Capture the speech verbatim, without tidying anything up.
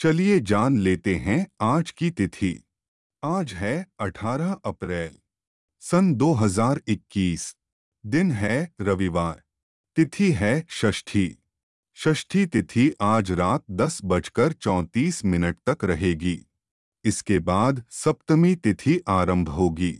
चलिए जान लेते हैं आज की तिथि। आज है अठारह अप्रैल सन दो हज़ार इक्कीस। दिन है रविवार। तिथि है षष्ठी। षष्ठी तिथि आज रात दस बजकर चौंतीस मिनट तक रहेगी। इसके बाद सप्तमी तिथि आरंभ होगी।